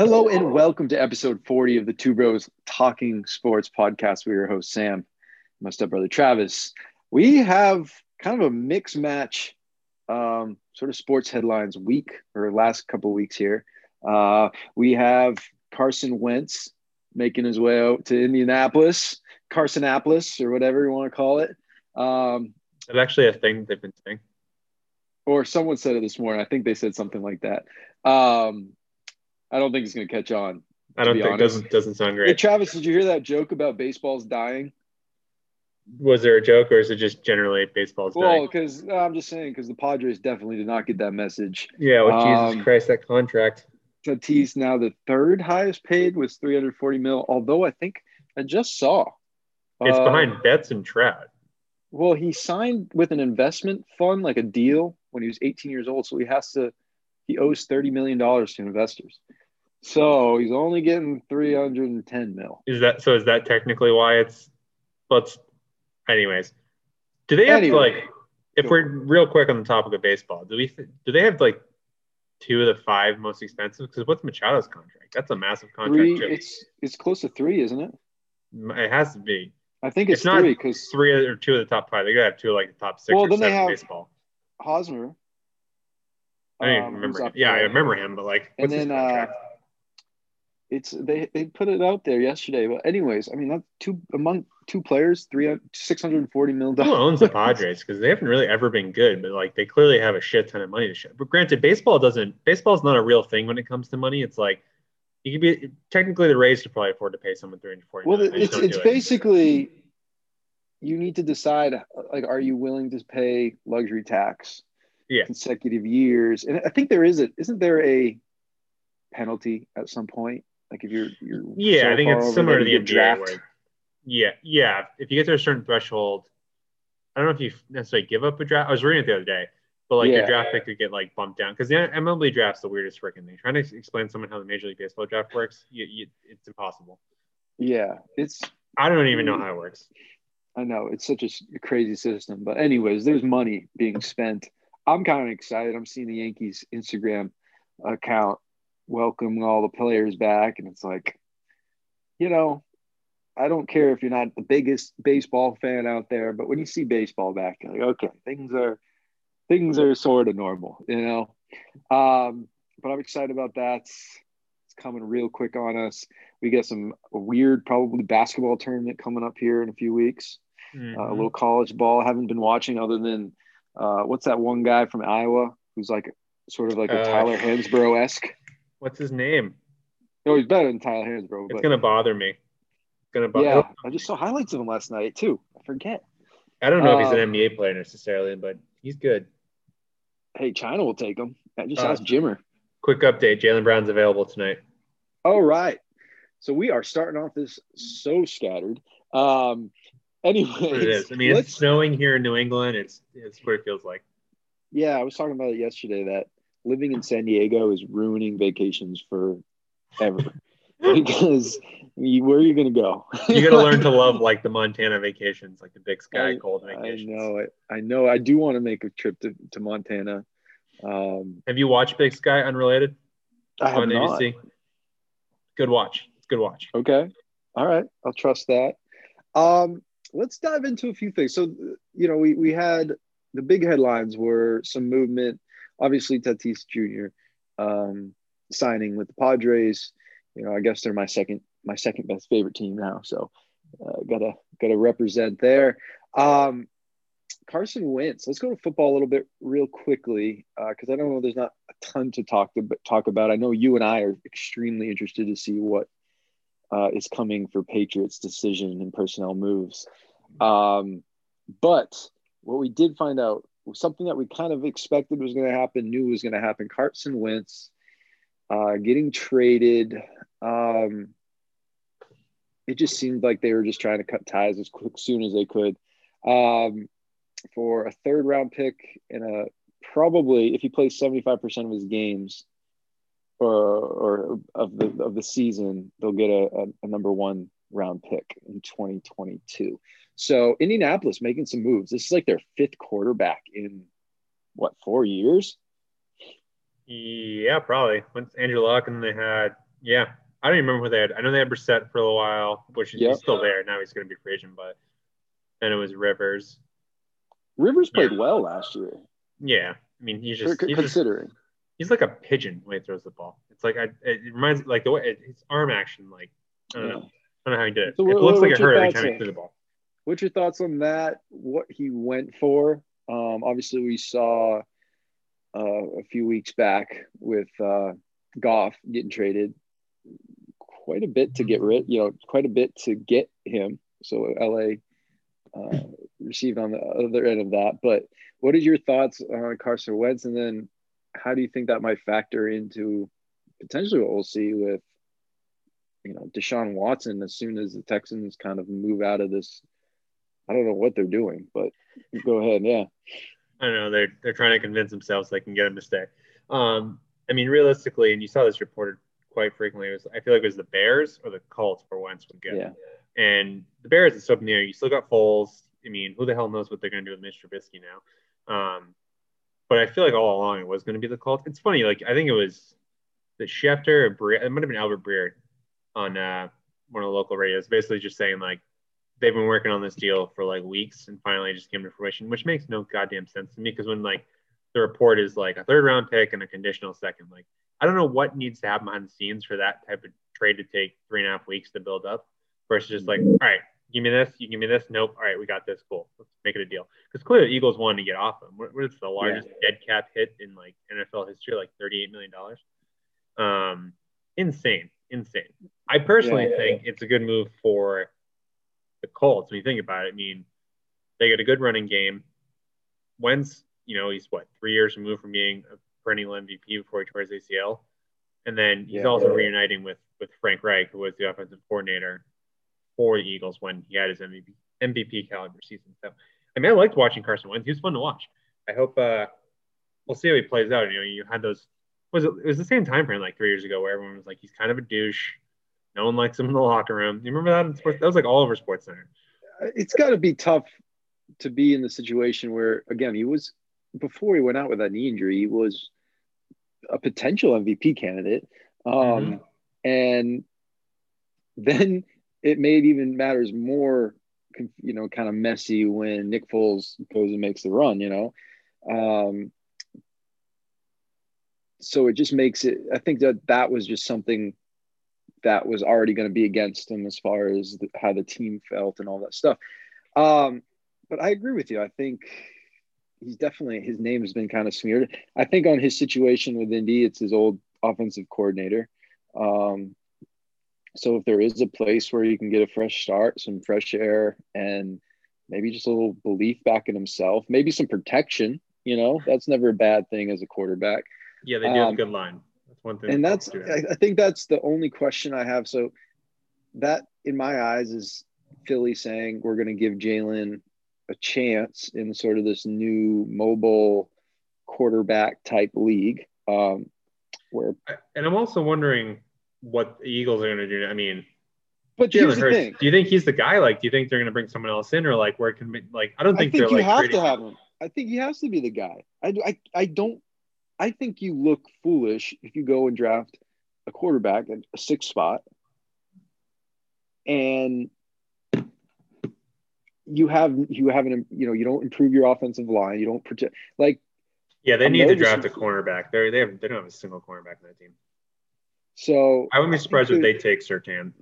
Hello and welcome to episode 40 of the Two Bros Talking Sports podcast. We're your host, Sam, my stepbrother, Travis. We have kind of a mixed match sort of sports headlines week or last couple of weeks here. We have Carson Wentz making his way out to Indianapolis, Carsonapolis or whatever you want to call it. It's actually a thing they've been saying. Or someone said it this morning. I think they said something like that. I don't think it's going to catch on. I don't think it doesn't sound great. Hey, Travis, did you hear that joke about baseball's dying? Was there a joke or is it just generally baseball's dying? Well, because I'm just saying because the Padres definitely did not get that message. Yeah, well, Jesus Christ, that contract. Tatis now the third highest paid was $340 million, although I think I just saw. It's behind Betts and Trout. Well, he signed with an investment fund, like a deal, when he was 18 years old, so he owes $30 million to investors. So he's only getting $310 million. Is that technically why it's anyways. Do they have if we're real quick on the topic of baseball, do they have two of the five most expensive? Because what's Machado's contract? That's a massive contract. It's close to three, isn't it? It has to be. I think it's three because three or two of the top five. They gotta have two of the top six or seven in baseball. Hosmer. I don't even remember. Yeah, I remember him, but what's his contract? They put it out there yesterday, but anyways, I mean that's among two players, $640 million. Who owns the Padres? Because they haven't really ever been good, but they clearly have a shit ton of money to share. But granted, baseball's not a real thing when it comes to money. It's you could be technically the Rays could probably afford to pay someone $340 million. Well, it's basically you need to decide are you willing to pay luxury tax consecutive years? And I think isn't there a penalty at some point? If you're I think it's similar to the draft. If you get to a certain threshold, I don't know if you necessarily give up a draft. I was reading it the other day, but your draft pick could get bumped down because the MLB draft's the weirdest freaking thing. Trying to explain to someone how the Major League Baseball draft works, it's impossible. Yeah, I don't even know how it works. I know it's such a crazy system, but anyways, there's money being spent. I'm kind of excited. I'm seeing the Yankees Instagram account welcoming all the players back, and it's I don't care if you're not the biggest baseball fan out there, but when you see baseball back, you're okay, things are sort of normal, but I'm excited about that. It's coming real quick on us. We got some weird, probably basketball tournament coming up here in a few weeks. A little college ball. I haven't been watching other than what's that one guy from Iowa who's a Tyler Hansbrough-esque. What's his name? No, he's better than Tyler Hansbrough. It's going to bother me. I just saw highlights of him last night, too. I forget. I don't know if he's an NBA player necessarily, but he's good. Hey, China will take him. I just asked Jimmer. Quick update. Jaylen Brown's available tonight. All right. So we are starting off this so scattered. Anyways. It is. I mean, it's snowing here in New England. It's what it feels like. Yeah, I was talking about it yesterday that living in San Diego is ruining vacations forever because where are you going to go? You got to learn to love the Montana vacations, the Big Sky cold vacations. I know. I do want to make a trip to Montana. Have you watched Big Sky Unrelated? I have not. ABC? Good watch. It's good watch. Okay. All right. I'll trust that. Let's dive into a few things. So, we had the big headlines were some movement. Obviously, Tatis Jr. Signing with the Padres. I guess they're my second best favorite team now. So, gotta represent there. Carson Wentz. Let's go to football a little bit real quickly because I don't know. There's not a ton to talk about. I know you and I are extremely interested to see what is coming for Patriots' decision and personnel moves. But what we did find out. Something that we kind of expected was going to happen, knew was going to happen. Carson Wentz getting traded. It just seemed like they were just trying to cut ties as soon as they could for a third-round pick and probably if he plays 75% of his games or of the season, they'll get a number one round pick in 2022. So Indianapolis making some moves. This is their fifth quarterback in 4 years? Yeah, probably. Once Andrew Luck and they had Yeah. I don't even remember who they had. I know they had Brissett for a little while, which is still there. Now he's going to be free agent, but then it was Rivers. Rivers played well last year. Yeah. I mean, he's just he's like a pigeon when he throws the ball. It's like it reminds like the way his arm action. Like I don't know. I don't know how he did it. So it looks like it hurt every time he threw the ball. What's your thoughts on that? What he went for? Obviously, we saw a few weeks back with Goff getting traded. Quite a bit to get rid. Quite a bit to get him. So LA received on the other end of that. But what are your thoughts on Carson Wentz? And then how do you think that might factor into potentially what we'll see with, Deshaun Watson as soon as the Texans kind of move out of this? I don't know what they're doing, but go ahead. Yeah. I don't know. They're trying to convince themselves they can get him to stay. Realistically, and you saw this reported quite frequently, I feel like it was the Bears or the Colts for Wentz would get him. And the Bears is up near. You still got Foles. I mean, who the hell knows what they're going to do with Mitch Trubisky now? But I feel like all along it was going to be the Colts. It's funny. Like, I think it was the Schefter or Breer. It might have been Albert Breer on one of the local radios, basically just saying, like, they've been working on this deal for, like, weeks and finally just came to fruition, which makes no goddamn sense to me because when, like, the report is, like, a third-round pick and a conditional second, like, I don't know what needs to happen behind the scenes for that type of trade to take 3.5 weeks to build up versus just, like, all right, give me this, you give me this, nope, all right, we got this, cool, let's make it a deal. Because clearly the Eagles wanted to get off them. What is the largest dead cap hit in, like, NFL history, like $38 million? Insane. I personally think it's a good move for the Colts. When you think about it, I mean, they get a good running game. Wentz, he's, 3 years removed from being a perennial MVP before he tore his ACL. And then he's also reuniting with Frank Reich, who was the offensive coordinator for the Eagles when he had his MVP caliber season. So, I mean, I liked watching Carson Wentz. He was fun to watch. I hope we'll see how he plays out. You had those – It was the same time frame like 3 years ago where everyone was like, he's kind of a douche. No one likes him in the locker room. You remember that? In sports? That was like all over Sports Center. It's got to be tough to be in the situation where, again, he was before he went out with that knee injury, he was a potential MVP candidate. And then it made even matters more, kind of messy when Nick Foles goes and makes the run, So it just makes it – I think that was just something that was already going to be against him as far as how the team felt and all that stuff. But I agree with you. I think he's definitely – his name has been kind of smeared. I think on his situation with Indy, it's his old offensive coordinator. So if there is a place where you can get a fresh start, some fresh air, and maybe just a little belief back in himself, maybe some protection, that's never a bad thing as a quarterback. Yeah, they do have a good line. That's one thing. And I think that's the only question I have. So that, in my eyes, is Philly saying we're going to give Jalen a chance in sort of this new mobile quarterback type league. And I'm also wondering what the Eagles are going to do. I mean, but here's the thing. Do you think he's the guy? Like, do you think they're going to bring someone else in, or like where can be, like? I don't think they're like. I think you have to have him. I think he has to be the guy. I think you look foolish if you go and draft a quarterback at a sixth spot and you don't improve your offensive line. You don't protect they need to draft a cornerback. They don't have a single cornerback in that team. So I wouldn't be surprised if they take Surtain.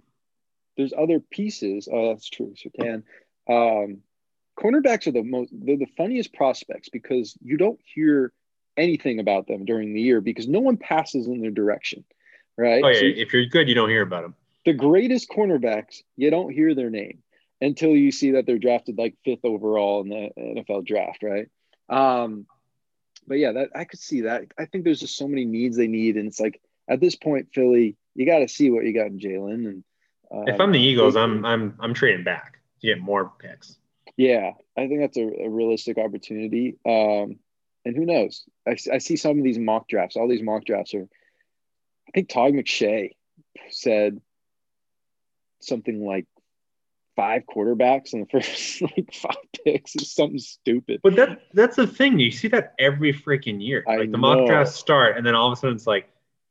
There's other pieces. Oh, that's true. Surtain. Cornerbacks are they're the funniest prospects because you don't hear anything about them during the year because no one passes in their direction, right? Oh, yeah. So if you're good, you don't hear about them. The greatest cornerbacks, you don't hear their name until you see that they're drafted like 5th overall in the NFL draft, right? But I could see that. I think there's just so many needs they need, and it's like at this point, Philly, you got to see what you got in Jalen. And if I'm the Eagles, I'm trading back to get more picks. Yeah, I think that's a realistic opportunity. And who knows? I see some of these mock drafts. All these mock drafts are – I think Todd McShay said something like 5 quarterbacks in the first 5 picks. It's something stupid. But that's the thing. You see that every freaking year. Like the mock drafts start, and then all of a sudden it's like,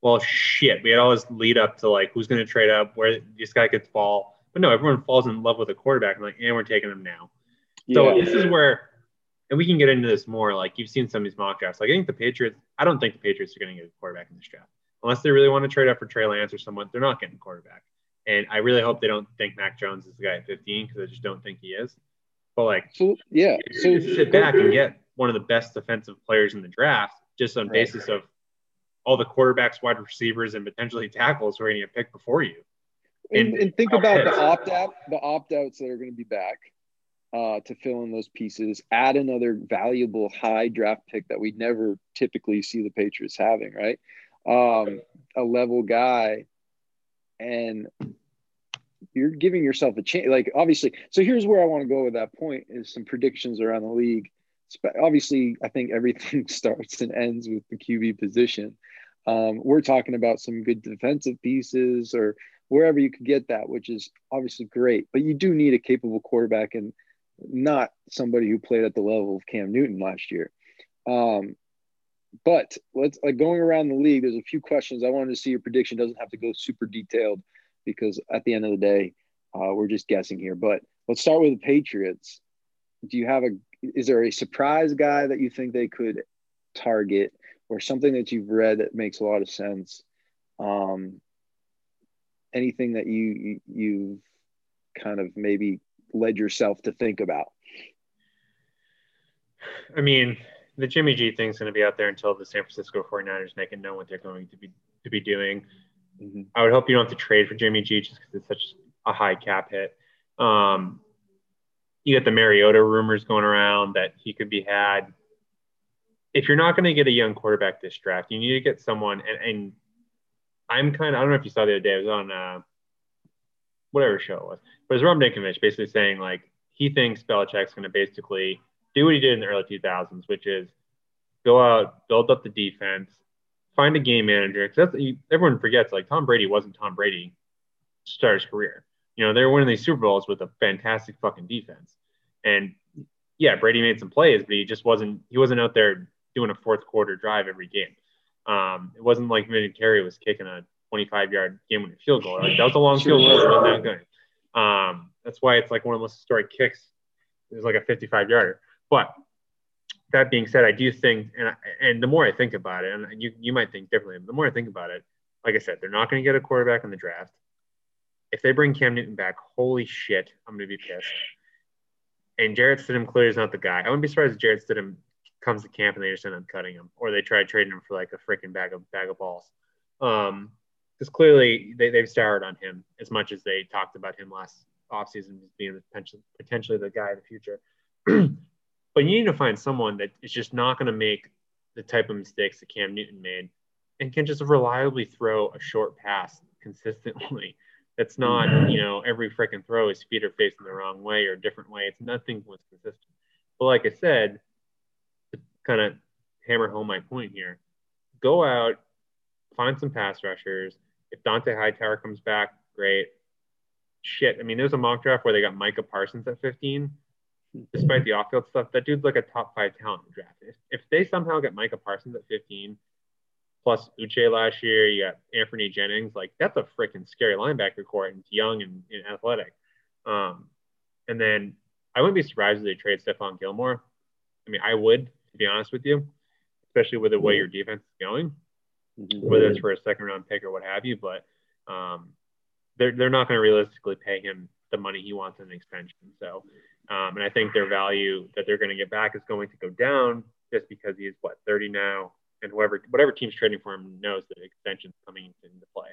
well, shit, we had all this lead up to like who's going to trade up, where this guy could fall. But no, everyone falls in love with a quarterback and like, and we're taking him now. So this is where, and we can get into this more. Like you've seen some of these mock drafts. Like I don't think the Patriots are going to get a quarterback in this draft unless they really want to trade up for Trey Lance or someone. They're not getting a quarterback. And I really hope they don't think Mac Jones is the guy at 15 because I just don't think he is. But like, so sit back and get one of the best defensive players in the draft just on basis of all the quarterbacks, wide receivers, and potentially tackles who are going to get picked before you. And think about the opt outs that are going to be back to fill in those pieces. Add another valuable high draft pick that we never typically see the Patriots having, right? A level guy. And you're giving yourself a chance, like obviously. So here's where I want to go with that point is some predictions around the league. Obviously, I think everything starts and ends with the QB position. We're talking about some good defensive pieces or wherever you could get that, which is obviously great. But you do need a capable quarterback and not somebody who played at the level of Cam Newton last year. But let's like going around the league, there's a few questions. I wanted to see your prediction. Doesn't have to go super detailed because at the end of the day, we're just guessing here. But let's start with the Patriots. Do you have is there a surprise guy that you think they could target or something that you've read that makes a lot of sense? Anything that you've kind of maybe led yourself to think about? I mean, the Jimmy G thing's going to be out there until the San Francisco 49ers make it known what they're going to be doing. Mm-hmm. I would hope you don't have to trade for Jimmy G just because it's such a high cap hit. You got the Mariota rumors going around that he could be had. If you're not going to get a young quarterback this draft, you need to get someone. And I don't know if you saw the other day, I was on whatever show it was, but it was Rob Ninkovich basically saying like he thinks Belichick's going to basically do what he did in the early 2000s, which is go out, build up the defense, find a game manager. Because everyone forgets, like, Tom Brady wasn't Tom Brady to start his career. You know, they were winning these Super Bowls with a fantastic fucking defense. And, yeah, Brady made some plays, but he wasn't out there doing a fourth-quarter drive every game. It wasn't like Vinny Terry was kicking a 25-yard game-winning field goal. Like, that was a long field goal. It wasn't that good. That's why it's, like, one of the most historic kicks. It was, like, a 55-yarder. But that being said, I do think, and the more I think about it, and you might think differently, but the more I think about it, like I said, they're not going to get a quarterback in the draft. If they bring Cam Newton back, holy shit, I'm going to be pissed. And Jarrett Stidham clearly is not the guy. I wouldn't be surprised if Jarrett Stidham comes to camp and they just end up cutting him, or they try trading him for like a freaking bag of balls. Because clearly they've soured on him as much as they talked about him last offseason as being potentially the guy in the future. But you need to find someone that is just not going to make the type of mistakes that Cam Newton made and can just reliably throw a short pass consistently. That's not, you know, every freaking throw is feet are facing the wrong way or a different way. It's nothing was consistent. But like I said, to kind of hammer home my point here, go out, find some pass rushers. If Dante Hightower comes back, great. Shit, I mean, there's a mock draft where they got Micah Parsons at 15. Despite the off-field stuff, that dude's like a top 5 talent in the draft. If they somehow get Micah Parsons at 15, plus Uche last year, you got Anthony Jennings, like that's a freaking scary linebacker core, and it's young and athletic. And then I wouldn't be surprised if they trade Stephon Gilmore. I mean, I would, to be honest with you, especially with the way your defense is going, whether it's for a second-round pick or what have you. But they're not going to realistically pay him the money he wants in an extension. So, and I think their value that they're going to get back is going to go down just because he's 30 now, and whatever team's trading for him knows that extension's coming into play.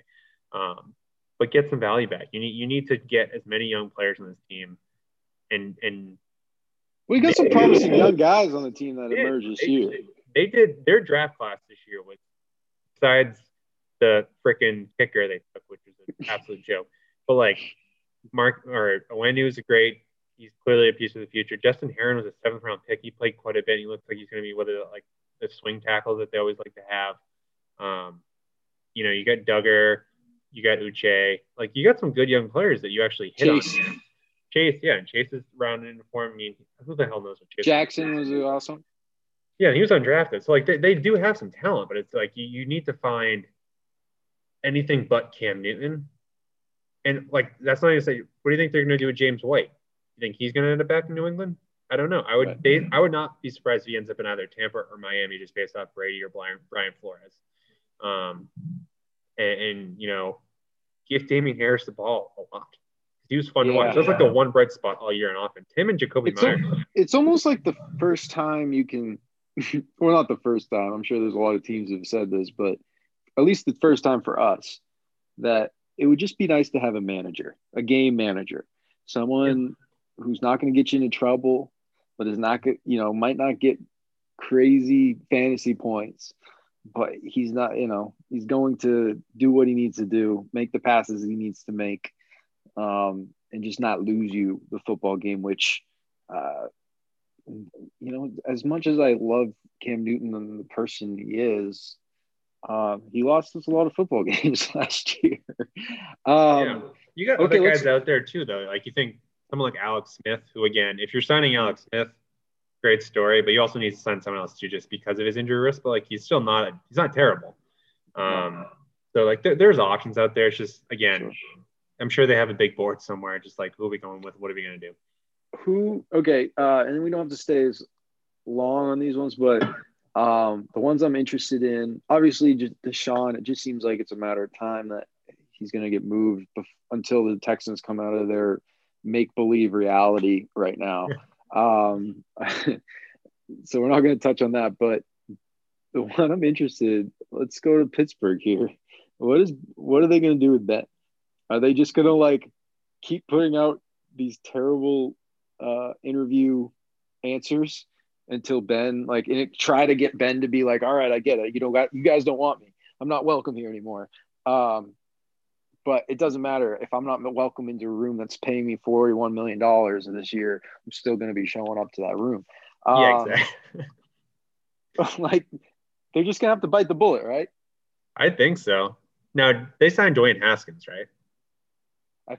But get some value back. You need to get as many young players on this team, and we got some promising young guys on the team that emerged this year. They did their draft class this year was besides the freaking kicker they took, which is an absolute joke. But like Mark or Owenu is a great. He's clearly a piece of the future. Justin Herron was a 7th-round pick. He played quite a bit. He looks like he's going to be whether like the swing tackle that they always like to have. You know, you got Duggar, you got Uche. Like, you got some good young players that you actually hit on. Chase, yeah, and Chase is rounded into form. I mean, who the hell knows what Chase Jackson was awesome. Yeah, he was undrafted. So, like, they do have some talent, but it's like you need to find anything but Cam Newton. And, like, that's not even to say, what do you think they're going to do with James White? You think he's going to end up back in New England? I don't know. I would not be surprised if he ends up in either Tampa or Miami just based off Brady or Brian Flores. You know, give Damian Harris the ball a lot. He was fun to watch. That's like the one bright spot all year in offense. Him and Jacoby Meyer. It's almost like the first time you can – well, not the first time. I'm sure there's a lot of teams that have said this, but at least the first time for us that it would just be nice to have a manager, a game manager, someone who's not going to get you into trouble, but is not – you know, might not get crazy fantasy points, but he's not – you know, he's going to do what he needs to do, make the passes he needs to make. And just not lose you the football game, which, you know, as much as I love Cam Newton and the person he is, he lost us a lot of football games last year. You got other guys out there too, though. Like you think someone like Alex Smith, who again, if you're signing Alex Smith, great story, but you also need to sign someone else too, just because of his injury risk. But like, he's still he's not terrible. So like, there's options out there. It's just again. Sure. I'm sure they have a big board somewhere, just like, who are we going with? What are we going to do? And we don't have to stay as long on these ones, but the ones I'm interested in, obviously, just Deshaun, it just seems like it's a matter of time that he's going to get moved until the Texans come out of their make-believe reality right now. So we're not going to touch on that, but the one I'm interested, let's go to Pittsburgh here. What are they going to do with that? Are they just going to, like, keep putting out these terrible interview answers until Ben, like, and try to get Ben to be like, all right, I get it. You know, you guys don't want me. I'm not welcome here anymore. But it doesn't matter. If I'm not welcome into a room that's paying me $41 million this year, I'm still going to be showing up to that room. Exactly. Like, they're just going to have to bite the bullet, right? I think so. Now, they signed Dwayne Haskins, right? I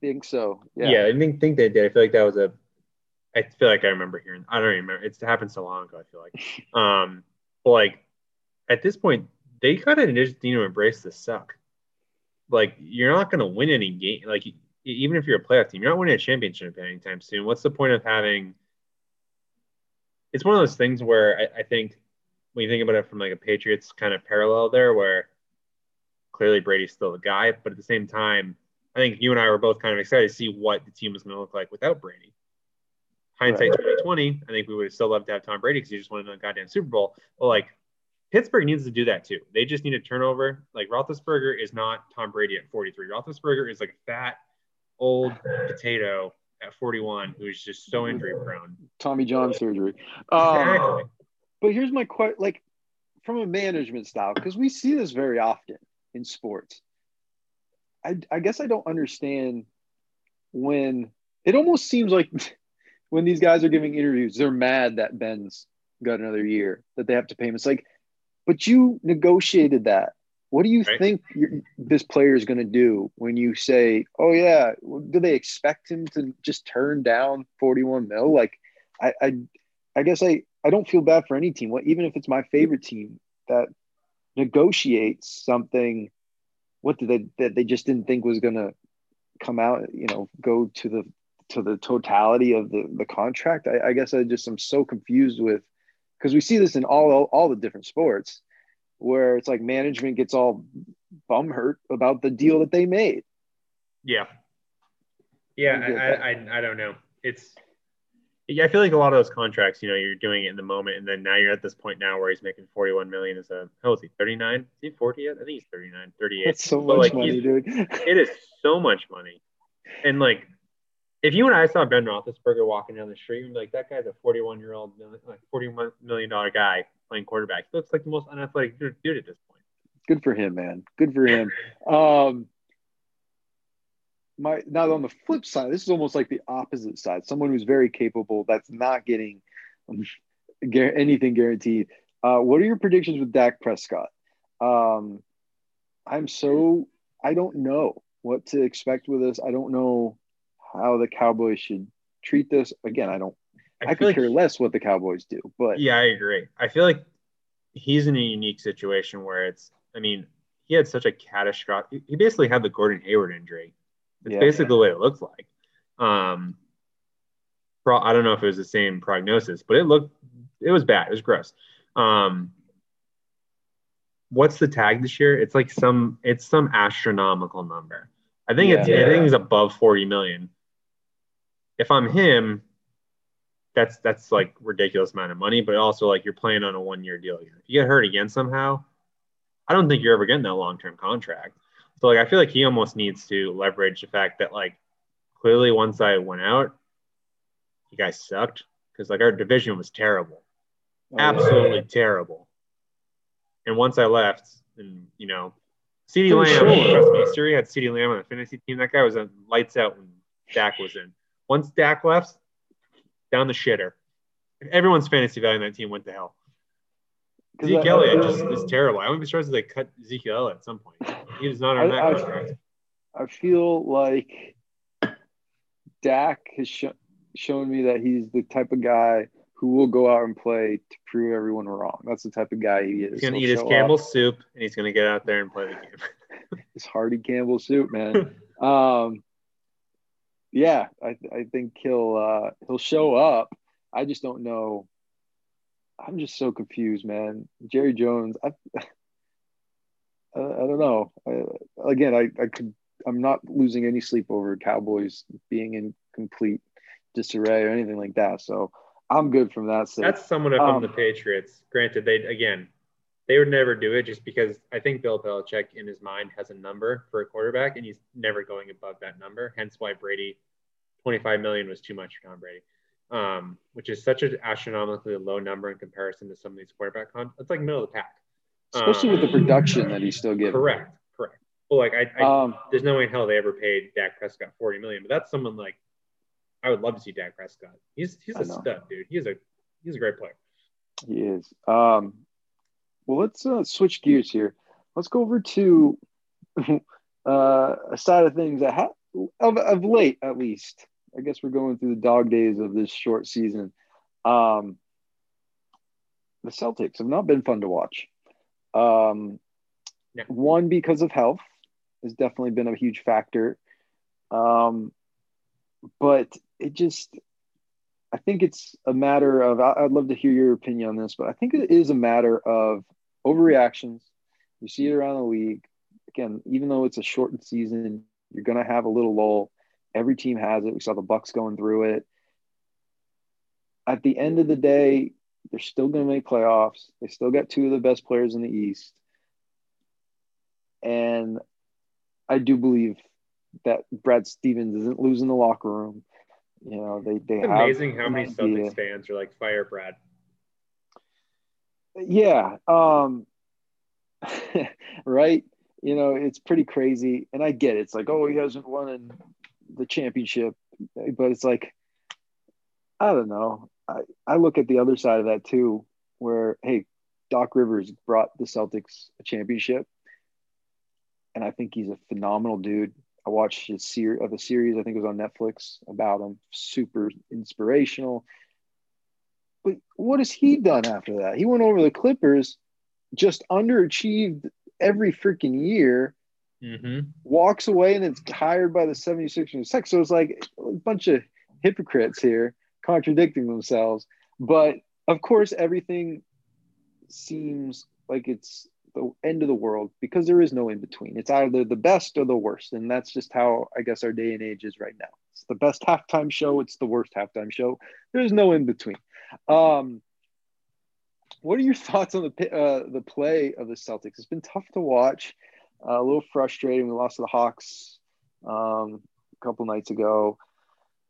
think so. Yeah, I think they did. I feel like that was I feel like I remember hearing. I don't even remember. It's happened so long ago. I feel like, but like at this point, they kind of just need to embrace the suck. Like you're not going to win any game. Like even if you're a playoff team, you're not winning a championship anytime soon. What's the point of having? It's one of those things where I think when you think about it from like a Patriots kind of parallel there, where clearly Brady's still the guy, but at the same time. I think you and I were both kind of excited to see what the team was going to look like without Brady. Hindsight 2020, I think we would have still loved to have Tom Brady because he just won another goddamn Super Bowl. But, like, Pittsburgh needs to do that too. They just need a turnover. Like, Roethlisberger is not Tom Brady at 43. Roethlisberger is, like, a fat, old potato at 41 who's just so injury-prone. Tommy John surgery. Exactly. But here's my question, like, from a management style, because we see this very often in sports. I guess I don't understand when it almost seems like when these guys are giving interviews, they're mad that Ben's got another year that they have to pay him. It's like, but you negotiated that. What do you think this player is going to do when you say, oh, yeah, do they expect him to just turn down $41 million? Like, I guess I don't feel bad for any team, even if it's my favorite team that negotiates something. What did they just didn't think was going to come out, you know, go to the totality of the contract? I guess I'm so confused with, because we see this in all the different sports where it's like management gets all bumhurt about the deal that they made. Yeah. I don't know. I feel like a lot of those contracts, you know, you're doing it in the moment, and then now you're at this point now where he's making $41 million as a how is he 39? Is he 40 yet? I think he's 39, 38. That's so much money, dude. It is so much money, and like if you and I saw Ben Roethlisberger walking down the street, we'd be like, that guy's a 41-year-old, like $41 million guy playing quarterback. He looks like the most unathletic dude at this point. Good for him, man. Good for him. Now on the flip side, this is almost like the opposite side. Someone who's very capable that's not getting anything guaranteed. What are your predictions with Dak Prescott? I don't know what to expect with this. I don't know how the Cowboys should treat this. Again, I could care less what the Cowboys do. But yeah, I agree. I feel like he's in a unique situation where it's. I mean, he had such a catastrophic. He basically had the Gordon Hayward injury. It's basically the way it looked like. I don't know if it was the same prognosis, but it was bad. It was gross. What's the tag this year? It's like some astronomical number. I think I think it's above 40 million. If I'm him, that's like ridiculous amount of money, but also like you're playing on a 1-year deal again. If you get hurt again somehow, I don't think you're ever getting that long-term contract. So like I feel like he almost needs to leverage the fact that like clearly once I went out, you guys sucked because like our division was terrible, absolutely terrible. And once I left, and you know, CeeDee Lamb, trust me, had CeeDee Lamb on the fantasy team. That guy was on lights out when Dak was in. Once Dak left, down the shitter. Everyone's fantasy value on that team went to hell. Zeke Elliott just is terrible. I wouldn't be surprised if they cut Zeke Elliott at some point. He was not on that contract. I feel like Dak has shown me that he's the type of guy who will go out and play to prove everyone wrong. That's the type of guy he is. He's going to eat his Campbell's soup, and he's going to get out there and play the game. It's hearty Campbell's soup, man. I think he'll show up. I just don't know. I'm just so confused, man. Jerry Jones, I don't know. I'm not losing any sleep over Cowboys being in complete disarray or anything like that. So I'm good from that side. That's someone up on the Patriots. Granted, they would never do it just because I think Bill Belichick in his mind has a number for a quarterback and he's never going above that number. Hence why Brady, $25 million was too much for Tom Brady, which is such an astronomically low number in comparison to some of these quarterback it's like middle of the pack. Especially with the production that he's still getting. Correct. Well, like there's no way in hell they ever paid Dak Prescott $40 million, but that's someone like I would love to see Dak Prescott. He's a stud, dude. He's a great player. He is. Well, let's switch gears here. Let's go over to a side of things that of late, at least. I guess we're going through the dog days of this short season. The Celtics have not been fun to watch. One, because of health has definitely been a huge factor. But it just – I think it's a matter of – I'd love to hear your opinion on this, but I think it is a matter of overreactions. You see it around the league. Again, even though it's a shortened season, you're going to have a little lull. Every team has it. We saw the Bucks going through it. At the end of the day, they're still going to make playoffs. They still got two of the best players in the East. And I do believe – that Brad Stevens isn't losing the locker room. You know, it's amazing how many Celtics fans are like, fire Brad. Yeah. Right. You know, it's pretty crazy. And I get it. It's like, oh, he hasn't won the championship. But it's like, I don't know. I look at the other side of that too, where, hey, Doc Rivers brought the Celtics a championship. And I think he's a phenomenal dude. I watched his series, I think it was on Netflix, about him. Super inspirational. But what has he done after that? He went over the Clippers, just underachieved every freaking year, walks away and it's hired by the 76ers. So it's like a bunch of hypocrites here contradicting themselves. But, of course, everything seems like it's the end of the world because there is no in between. It's either the best or the worst. And that's just how I guess our day and age is right now. It's the best halftime show. It's the worst halftime show. There's no in between. What are your thoughts on the play of the Celtics? It's been tough to watch, a little frustrating. We lost to the Hawks a couple nights ago.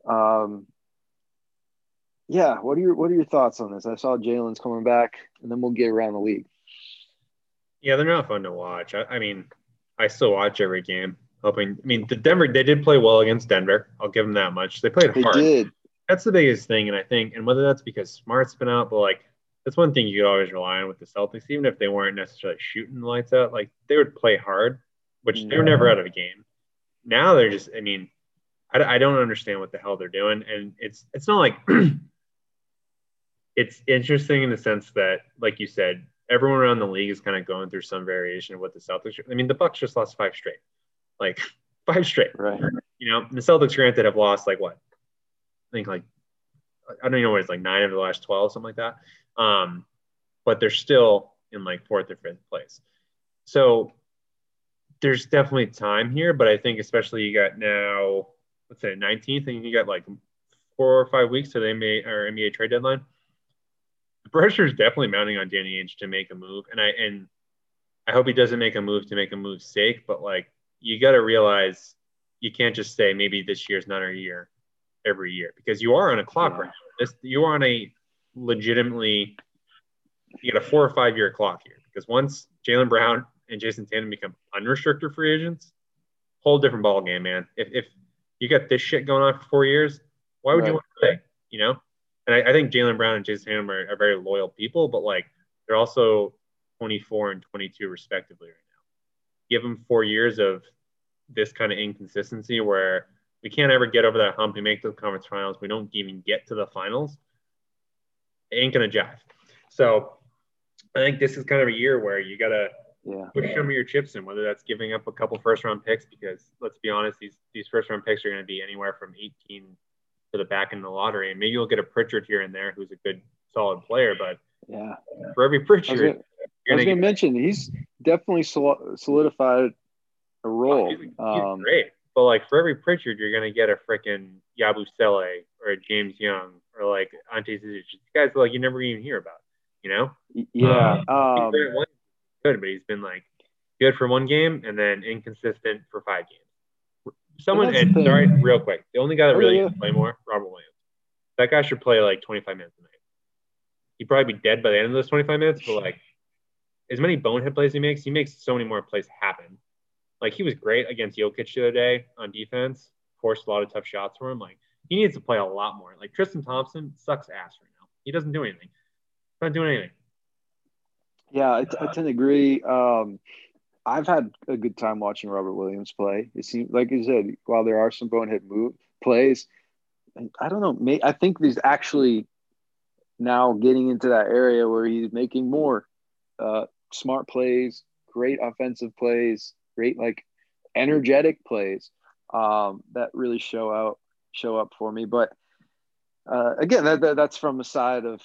What are your thoughts on this? I saw Jalen's coming back and then we'll get around the league. Yeah, they're not fun to watch. I mean, I still watch every game. The Denver, they did play well against Denver. I'll give them that much. They played hard. They did. That's the biggest thing, and whether that's because Smart's been out, but that's one thing you could always rely on with the Celtics, even if they weren't necessarily shooting the lights out. They would play hard, which they were never out of a game. Now they're just, I don't understand what the hell they're doing, and it's not like it's interesting in the sense that, like you said, everyone around the league is kind of going through some variation of what the Celtics – I mean, the Bucks just lost five straight. Like, five straight. Right. You know, the Celtics, granted, have lost, like, what? I think, like – I don't even know what it's, like, 9 of the last 12, something like that. But they're still in, like, 4th or 5th place. So there's definitely time here, but I think especially you got now, let's say 19th, and you got, like, 4 or 5 weeks to the NBA trade deadline. The pressure is definitely mounting on Danny Ainge to make a move, and I hope he doesn't make a move to make a move's sake. But like, you got to realize you can't just say maybe this year's not our year every year, because you are on a clock right now. You are on a legitimately, you got a 4 or 5 year clock here, because once Jaylen Brown and Jason Tatum become unrestricted free agents, whole different ball game, man. If you got this shit going on for 4 years, why would you want to play? You know. And I think Jaylen Brown and Jason Tatum are very loyal people, but, like, they're also 24 and 22 respectively right now. Give them 4 years of this kind of inconsistency where we can't ever get over that hump. We make the conference finals. We don't even get to the finals. It ain't going to jive. So I think this is kind of a year where you got to push some of your chips in, whether that's giving up a couple first-round picks, because, let's be honest, these first-round picks are going to be anywhere from 18 to the back end of the lottery, and maybe you'll get a Pritchard here and there who's a good solid player, but for every Pritchard, I was gonna mention he's definitely solidified a role. He's great, but like for every Pritchard you're gonna get a freaking Yabusele or a James Young or like Ante Zizic, guys like you never even hear about, you know. Good, but he's been like good for one game and then inconsistent for 5 games. Real quick. The only guy that really can play more, Robert Williams. That guy should play like 25 minutes a night. He'd probably be dead by the end of those 25 minutes, but like as many bonehead plays he makes so many more plays happen. Like he was great against Jokic the other day on defense, forced a lot of tough shots for him. Like he needs to play a lot more. Like Tristan Thompson sucks ass right now. He doesn't do anything. He's not doing anything. Yeah, I tend to agree. I've had a good time watching Robert Williams play. It seems like you said, while there are some bonehead plays, and I don't know. I think he's actually now getting into that area where he's making more smart plays, great offensive plays, great like energetic plays that really show up for me. But again, that's from the side of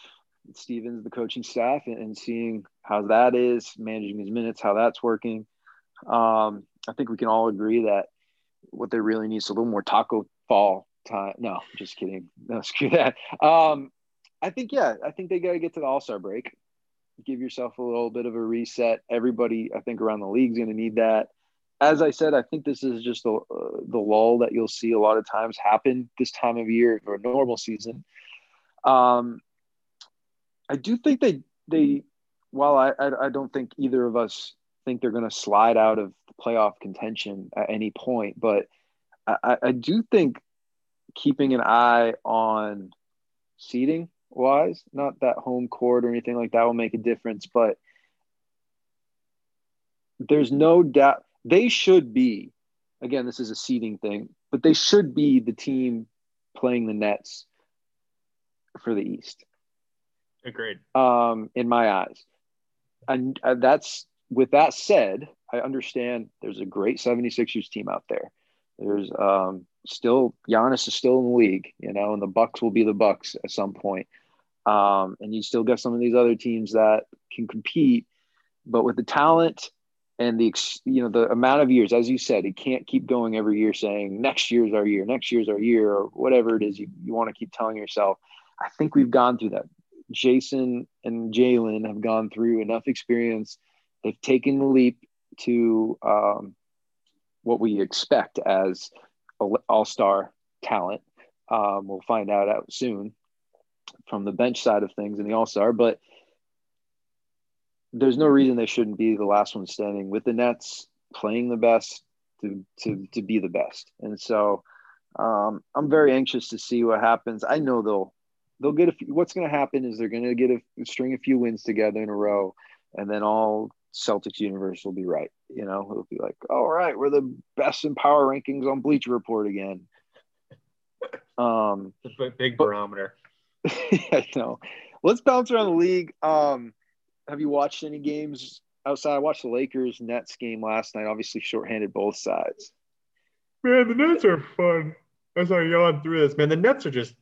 Stevens, the coaching staff, and seeing how that is managing his minutes, how that's working. I think we can all agree that what they really need is a little more taco fall time. No, just kidding. No, screw that. I think they got to get to the All-Star break. Give yourself a little bit of a reset. Everybody, I think, around the league is going to need that. As I said, I think this is just the lull that you'll see a lot of times happen this time of year or normal season. I do think they while I don't think either of us think they're going to slide out of the playoff contention at any point, but I do think keeping an eye on seeding wise, not that home court or anything like that will make a difference, but there's no doubt they should be, again, this is a seeding thing, but they should be the team playing the Nets for the East. Agreed. In my eyes. And with that said, I understand there's a great 76ers team out there. There's still Giannis is still in the league, you know, and the Bucks will be the Bucks at some point. And you still got some of these other teams that can compete, but with the talent and the amount of years, as you said, it can't keep going every year saying next year's our year, or whatever it is you want to keep telling yourself. I think we've gone through that. Jason and Jaylen have gone through enough experience. They've taken the leap to what we expect as all-star talent. We'll find out soon from the bench side of things in the all-star, but there's no reason they shouldn't be the last one standing with the Nets, playing the best to be the best. And so I'm very anxious to see what happens. I know they'll get what's going to happen is they're going to get a string a few wins together in a row, and then all Celtics universe will be right. You know, it'll be like, all right, we're the best in power rankings on Bleacher Report again. Big barometer. I know. Let's bounce around the league. have you watched any games outside? I watched the Lakers Nets game last night. Obviously, shorthanded both sides. Man, the Nets are fun. I'm sorry, yelling through this. Man, the Nets are just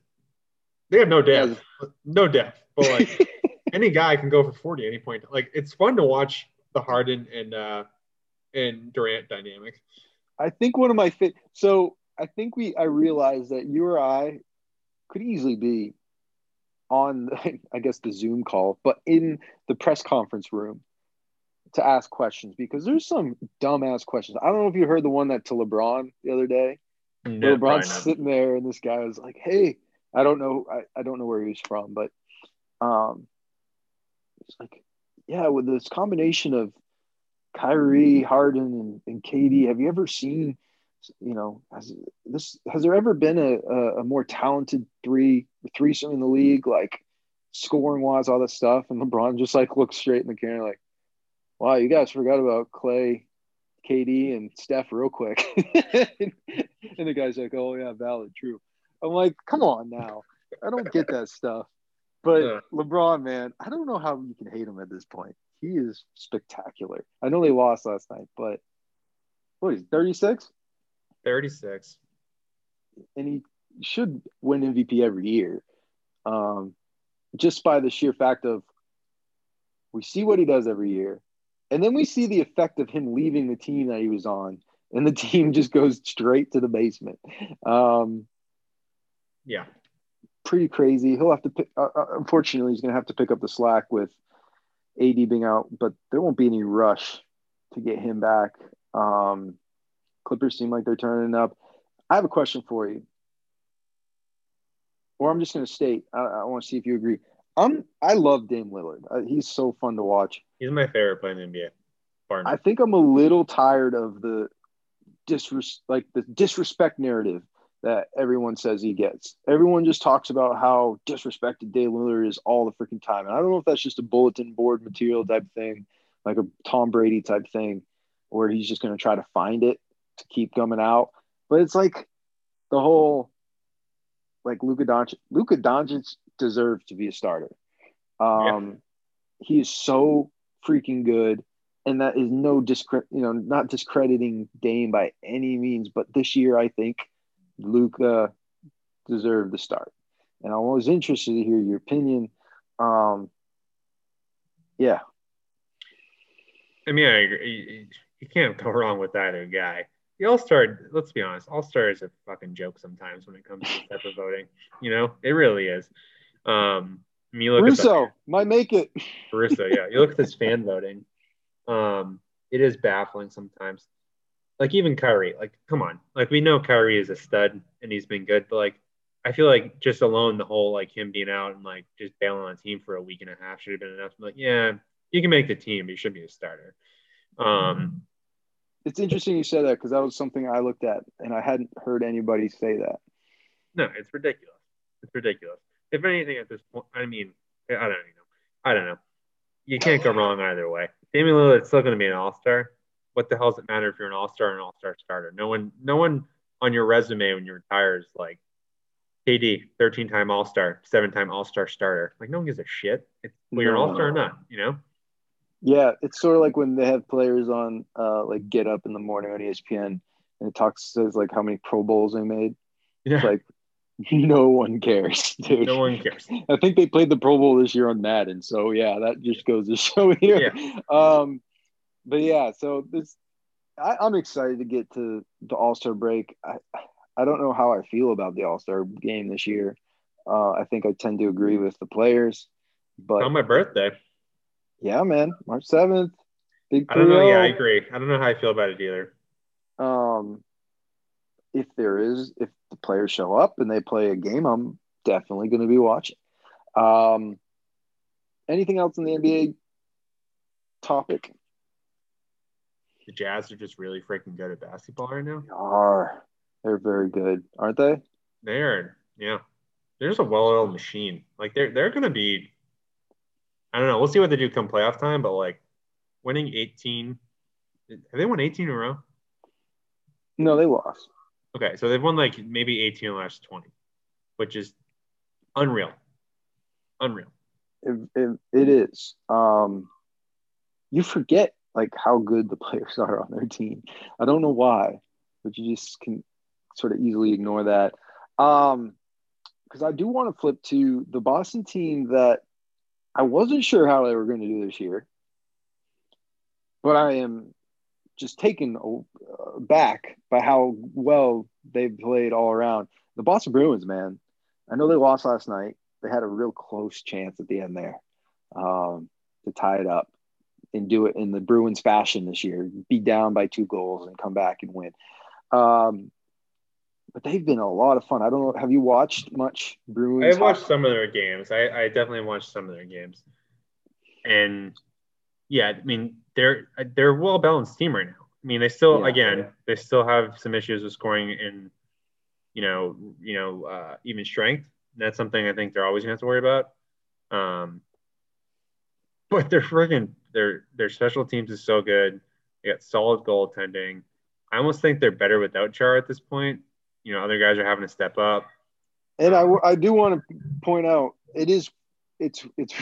they have no depth, But like any guy can go for 40 at any point. Like it's fun to watch the Harden and Durant dynamic. I think one of my I realized that you or I could easily be on, I guess, the Zoom call, but in the press conference room to ask questions because there's some dumbass questions. I don't know if you heard the one that to LeBron the other day. No, LeBron's sitting there, and this guy was like, "Hey, I don't know where he was from, but it's like, yeah, with this combination of Kyrie, Harden, and KD, have you ever seen?" You know, has there ever been a more talented threesome in the league, like scoring wise, all that stuff? And LeBron just like looks straight in the camera, like, "Wow, you guys forgot about Clay, KD, and Steph real quick." And the guy's like, "Oh yeah, valid, true." I'm like, "Come on now, I don't get that stuff." But yeah. LeBron, man, I don't know how you can hate him at this point. He is spectacular. I know they lost last night, but what is 36? 36. And he should win MVP every year. Just by the sheer fact of we see what he does every year. And then we see the effect of him leaving the team that he was on. And the team just goes straight to the basement. Yeah. Pretty crazy. He'll have to pick unfortunately, he's going to have to pick up the slack with AD being out. But there won't be any rush to get him back. Clippers seem like they're turning up. I have a question for you. Or I'm just going to state, I want to see if you agree. I love Dame Lillard. He's so fun to watch. He's my favorite player in the NBA. Pardon. I think I'm a little tired of the disrespect narrative that everyone says he gets. Everyone just talks about how disrespected Dame Lillard is all the freaking time. And I don't know if that's just a bulletin board material type thing, like a Tom Brady type thing, where he's just going to try to find it to keep coming out, but it's like the whole like Luka Doncic deserves to be a starter. He is so freaking good, and that is not discrediting Dame by any means, but this year I think Luka deserved the start, and I was interested to hear your opinion. I mean, I agree. You can't go wrong with either guy. The All-Star, let's be honest, All-Star is a fucking joke sometimes when it comes to this type of voting. You know, it really is. You look Russo might make it. Russo, yeah. You look at this fan voting. It is baffling sometimes. Like, even Kyrie. Like, come on. Like, we know Kyrie is a stud, and he's been good. But, like, I feel like just alone the whole, like, him being out and, like, just bailing on the team for a week and a half should have been enough. I'm like, yeah, you can make the team, but you should be a starter. It's interesting you said that because that was something I looked at and I hadn't heard anybody say that. No, it's ridiculous. It's ridiculous. If anything at this point, I mean, I don't know. You can't go wrong either way. Damian Lillard's still going to be an all-star. What the hell does it matter if you're an all-star or an all-star starter? No one on your resume when you retire is like, KD, 13-time all-star, 7-time all-star starter. Like, no one gives a shit. You're an all-star or not, you know? Yeah, it's sort of like when they have players on, like, Get Up in the Morning on ESPN, and it says, like, how many Pro Bowls they made. Yeah. It's like, no one cares, dude. No one cares. I think they played the Pro Bowl this year on Madden, so, yeah, that just goes to show here. Yeah. But, yeah, so I'm excited to get to the All-Star break. I don't know how I feel about the All-Star game this year. I think I tend to agree with the players. But on my birthday. Yeah, man, March 7th. Big 3-0. I don't know. Yeah, I agree. I don't know how I feel about it either. If the players show up and they play a game, I'm definitely going to be watching. Anything else in the NBA topic? The Jazz are just really freaking good at basketball right now. They are. They're very good, aren't they? They are. Yeah, they're just a well-oiled machine. Like they're going to be. I don't know. We'll see what they do come playoff time, but like winning 18, have they won 18 in a row? No, they lost. Okay, so they've won like maybe 18 in the last 20, which is unreal. It is. you forget like how good the players are on their team. I don't know why, but you just can sort of easily ignore that. Because I do want to flip to the Boston team that I wasn't sure how they were going to do this year, but I am just taken back by how well they've played all around. The Boston Bruins, man, I know they lost last night. They had a real close chance at the end there to tie it up and do it in the Bruins fashion this year, be down by 2 goals and come back and win. But they've been a lot of fun. I don't know. Have you watched much Bruins? I've watched some of their games. I definitely watched some of their games. And, yeah, I mean, they're a well-balanced team right now. I mean, they still, they still have some issues with scoring and, even strength. That's something I think they're always going to have to worry about. But their special teams is so good. They got solid goaltending. I almost think they're better without Char at this point. You know, other guys are having to step up. And I do want to point out, it's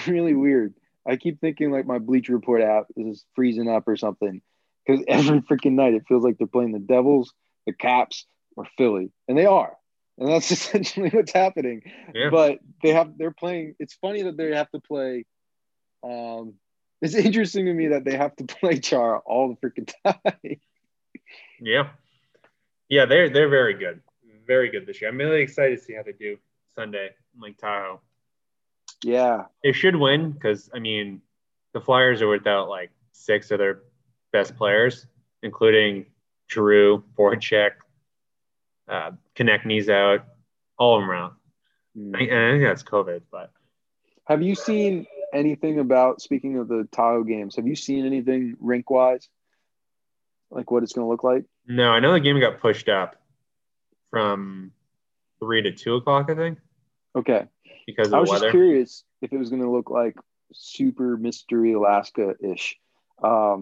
really weird. I keep thinking like my Bleacher Report app is freezing up or something because every freaking night it feels like they're playing the Devils, the Caps, or Philly, and they are. And that's essentially what's happening. Yeah. But they're playing. It's funny that they have to play. It's interesting to me that they have to play Chara all the freaking time. Yeah, they're very good, this year. I'm really excited to see how they do Sunday in Lake Tahoe. Yeah, they should win because I mean, the Flyers are without like 6 of their best players, including Giroux, Voracek. Connect knees out, all of them out. I think that's COVID. But have you seen anything about, speaking of the Tahoe games, have you seen anything rink wise, like what it's going to look like? No, I know the game got pushed up from 3 to 2 o'clock, I think. Okay, because of I was the weather. Just curious if it was going to look like super mystery Alaska ish. I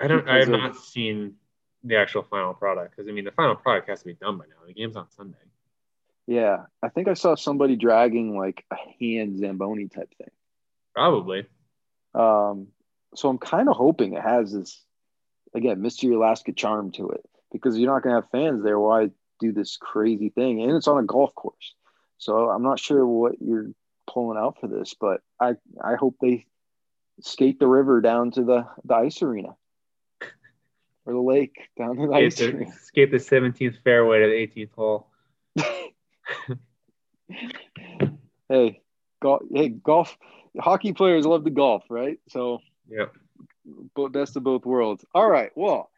have not seen the actual final product, because I mean the final product has to be done by now. The game's on Sunday. Yeah, I think I saw somebody dragging like a hand Zamboni type thing. Probably. So I'm kind of hoping it has this again Mystery Alaska charm to it, because you're not gonna have fans there. Why do this crazy thing? And it's on a golf course, so I'm not sure what you're pulling out for this, but I hope they skate the river down to the ice arena. Or the lake down the ice. Skate the 17th fairway to the 18th hole. Hey, golf. Hockey players love to golf, right? So, yeah. Best of both worlds. All right. Well,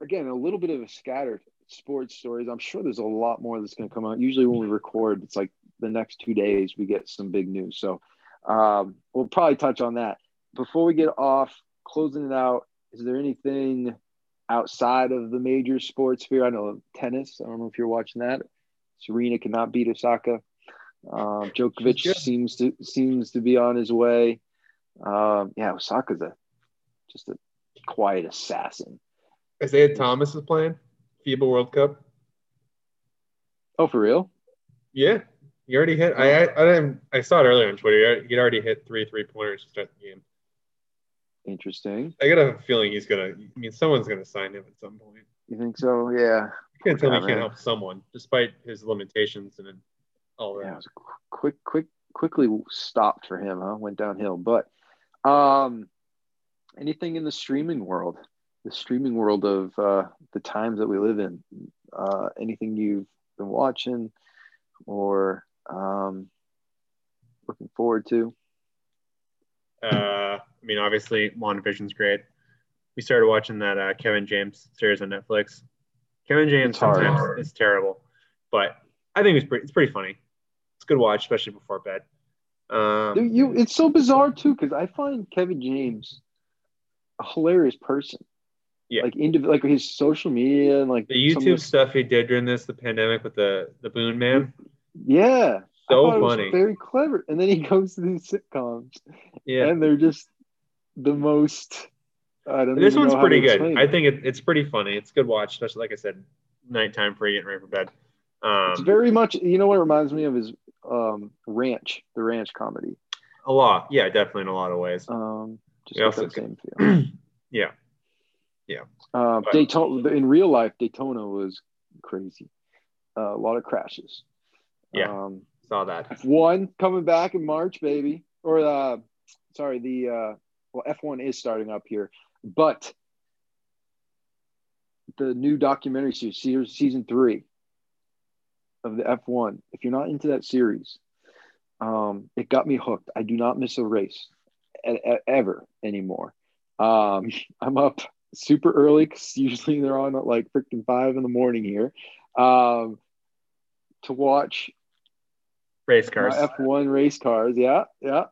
again, a little bit of a scattered sports stories. I'm sure there's a lot more that's going to come out. Usually, when we record, it's like the next 2 days we get some big news. So, we'll probably touch on that before we get off. Closing it out. Is there anything outside of the major sports sphere? I know tennis. I don't know if you're watching that. Serena cannot beat Osaka. Djokovic seems to be on his way. Osaka's just a quiet assassin. Isaiah Thomas is playing FIBA World Cup. Oh, for real? Yeah, he already hit. I saw it earlier on Twitter. He'd already hit 3 3-pointers to start the game. Interesting. I got a feeling someone's gonna sign him at some point. You think so? Yeah. You can't tell me he can't help someone, despite his limitations and all that. Yeah, it was quickly stopped for him. Huh? Went downhill. But anything in the streaming world of the times that we live in. Anything you've been watching or looking forward to? I mean, obviously, WandaVision's great. We started watching that Kevin James series on Netflix. Kevin James sometimes is terrible, but I think it's pretty funny. It's a good watch, especially before bed. It's so bizarre, too, because I find Kevin James a hilarious person. Yeah. Like his social media and like the YouTube stuff he did during the pandemic with the Boon Man. Yeah. So funny. Very clever. And then he goes to these sitcoms. Yeah. And they're just the most this one's pretty good. I think it's pretty funny. It's a good watch, especially like I said, nighttime for you getting ready for bed. It's very much what it reminds me of is Ranch, the Ranch comedy. A lot. Yeah, definitely in a lot of ways. Just yeah, that same feel. Yeah. Yeah. Daytona, in real life, Daytona was crazy. A lot of crashes. Yeah. Saw that. F1 coming back in March, baby. Or, sorry, the well, F1 is starting up here. But the new documentary series, season 3 of the F1, if you're not into that series, it got me hooked. I do not miss a race ever anymore. I'm up super early because usually they're on at like freaking 5 a.m. here to watch race cars, F1 race cars. Yeah, yeah.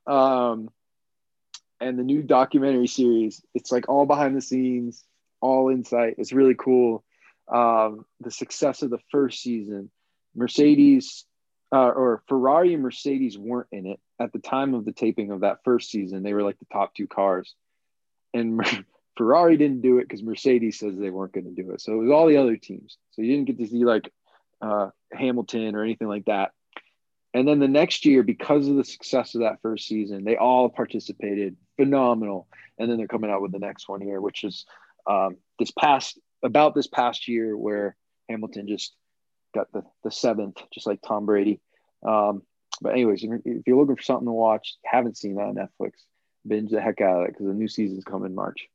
And the new documentary series, it's like all behind the scenes, all insight. It's really cool. The success of the first season, Mercedes or Ferrari and Mercedes weren't in it at the time of the taping of that first season. They were like the top 2 cars, and Ferrari didn't do it because Mercedes says they weren't going to do it. So it was all the other teams. So you didn't get to see like Hamilton or anything like that. And then the next year, because of the success of that first season, they all participated. Phenomenal. And then they're coming out with the next one here, which is this past year where Hamilton just got the 7th, just like Tom Brady. But anyways, if you're looking for something to watch, haven't seen that on Netflix, binge the heck out of it because the new season's coming in March.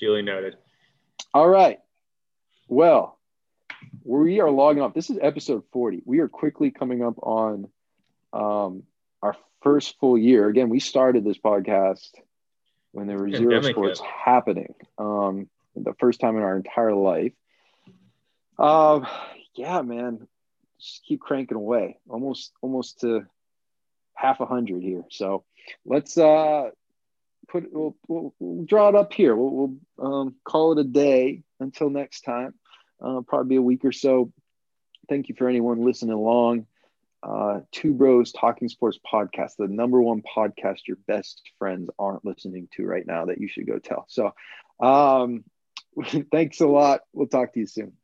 Duly noted. All right. Well, we are logging off. This is episode 40. We are quickly coming up on our first full year. Again, we started this podcast when there were zero sports happening. The first time in our entire life. Yeah, man. Just keep cranking away. Almost to 100 here. So let's we'll draw it up here. We'll call it a day until next time. Probably a week or so. Thank you for anyone listening along. Two Bros Talking Sports Podcast, the #1 podcast your best friends aren't listening to right now that you should go tell. So thanks a lot. We'll talk to you soon.